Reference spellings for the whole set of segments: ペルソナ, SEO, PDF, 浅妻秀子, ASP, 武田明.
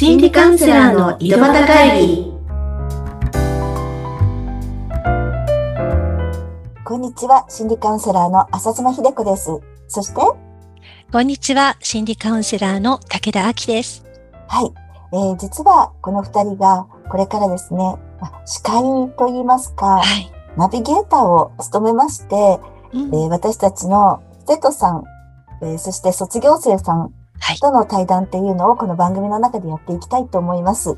心理カウンセラーの井戸端会議。こんにちは、心理カウンセラーの浅妻秀子です。そしてこんにちは、心理カウンセラーの武田明です。はい、実はこの2人がこれからですね、司会といいますか、はい、ナビゲーターを務めまして、私たちの生徒さん、そして卒業生さんとの対談っていうのをこの番組の中でやっていきたいと思います。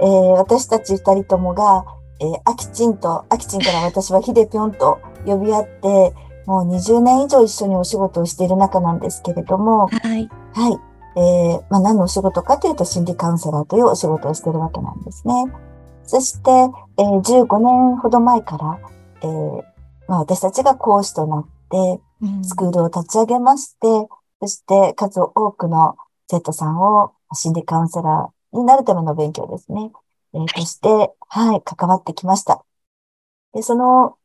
で、私たち二人ともが、あきちんから私はひでぴょんと呼び合って、もう20年以上一緒にお仕事をしている中なんですけれども、はい。はい。何のお仕事かというと心理カウンセラーというお仕事をしているわけなんですね。そして、15年ほど前から、私たちが講師となって、スクールを立ち上げまして、そして数多くの生徒さんを心理カウンセラーになるための勉強ですね。そして、関わってきました。で、その、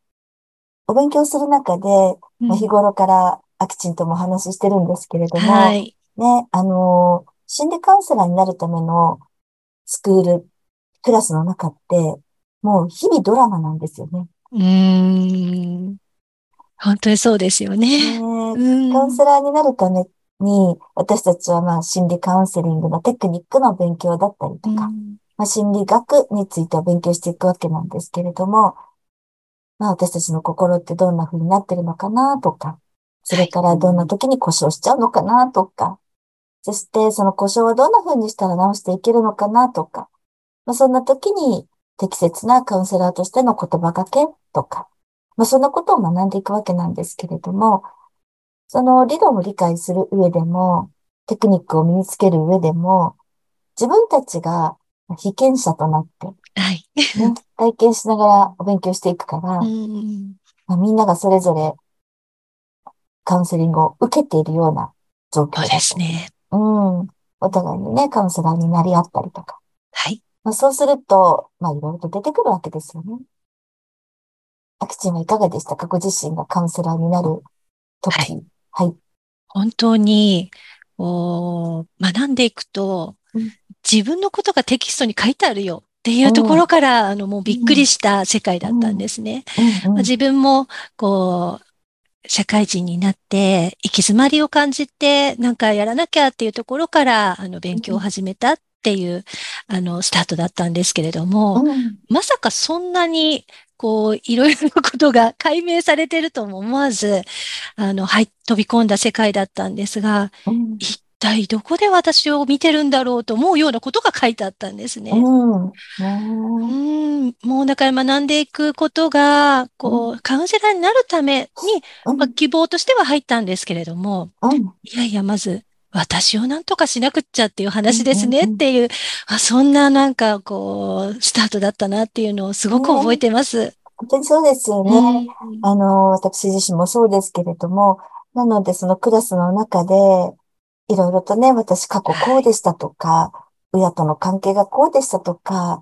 お勉強する中で、日頃からあきちんともお話ししてるんですけれども、心理カウンセラーになるためのスクール、クラスの中って、もう日々ドラマなんですよね。本当にそうですよね。カウンセラーになるために、私たちは心理カウンセリングのテクニックの勉強だったりとか、心理学については勉強していくわけなんですけれども、私たちの心ってどんな風になってるのかなとか、それからどんな時に故障しちゃうのかなとか、そしてその故障をどんな風にしたら直していけるのかなとか、そんな時に適切なカウンセラーとしての言葉がけとか、そんなことを学んでいくわけなんですけれども、その理論を理解する上でも、テクニックを身につける上でも、自分たちが被験者となって、体験しながらお勉強していくから、みんながそれぞれカウンセリングを受けているような状況ですね。お互いにね、カウンセラーになり合ったりとか。そうすると、いろいろと出てくるわけですよね。あきちんはいかがでしたか？ご自身がカウンセラーになる時。本当に、学んでいくと、自分のことがテキストに書いてあるよっていうところから、もうびっくりした世界だったんですね。自分も、社会人になって、行き詰まりを感じて、なんかやらなきゃっていうところから、勉強を始めたっていう、スタートだったんですけれども、まさかそんなに、いろいろなことが解明されてるとも思わず、飛び込んだ世界だったんですが、一体どこで私を見てるんだろうと思うようなことが書いてあったんですね。もうだから学んでいくことが、カウンセラーになるために、希望としては入ったんですけれども、まず、私を何とかしなくっちゃっていう話ですねっていう、そんなスタートだったなっていうのをすごく覚えてます。本当にそうですよね。私自身もそうですけれども、なのでそのクラスの中で、いろいろとね、私過去こうでしたとか、親との関係がこうでしたとか、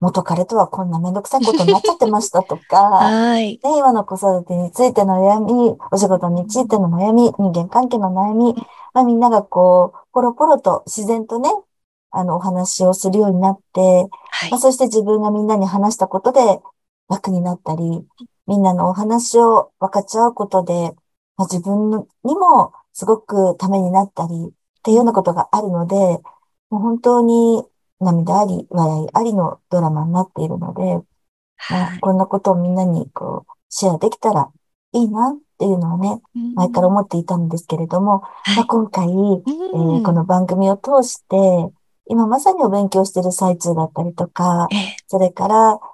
元彼とはこんなめんどくさいことになっちゃってましたとか、ね、今の子育てについての悩み、お仕事についての悩み、人間関係の悩み、みんながポロポロと自然とね、お話をするようになって、そして自分がみんなに話したことで楽になったり、みんなのお話を分かち合うことで、自分にもすごくためになったり、っていうようなことがあるので、もう本当に涙あり、笑いありのドラマになっているので、こんなことをみんなにシェアできたらいいな、っていうのをね、前から思っていたんですけれども、今回、この番組を通して、今まさにお勉強している最中だったりとか、それか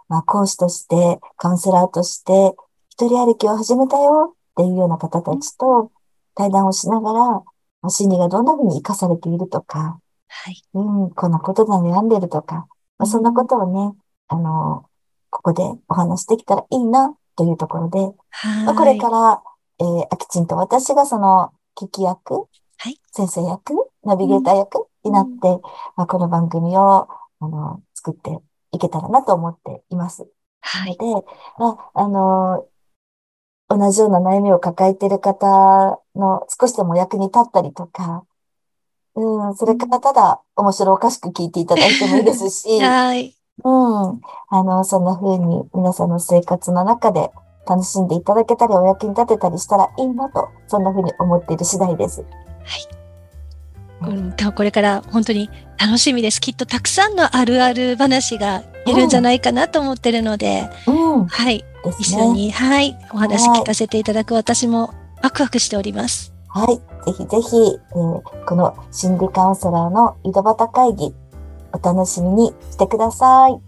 ら、講師として、カウンセラーとして、一人歩きを始めたよっていうような方たちと対談をしながら、心理がどんな風に生かされているとか、こんなことで悩んでるとか、そんなことをね、ここでお話できたらいいなというところで、これから、あきちんと私がその聞き役、先生役、ナビゲーター役になって、この番組を作っていけたらなと思っています。で、同じような悩みを抱えている方の少しでも役に立ったりとか、それからただ面白おかしく聞いていただいてもいいですし、はい。そんな風に皆さんの生活の中で楽しんでいただけたり、お役に立てたりしたらいいなと、そんな風に思っている次第です。はい。これから本当に楽しみです。きっとたくさんのあるある話がいるんじゃないかなと思ってるので、はい。ね、一緒に、お話聞かせていただく私もワクワクしております。はい。ぜひぜひ、この心理カウンセラーの井戸端会議、お楽しみにしてください。